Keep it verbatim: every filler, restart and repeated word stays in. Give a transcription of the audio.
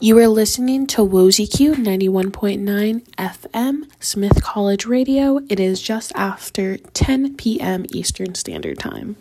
You are listening to W O Z Q ninety-one point nine F M, Smith College Radio. It is just after ten p.m. Eastern Standard Time.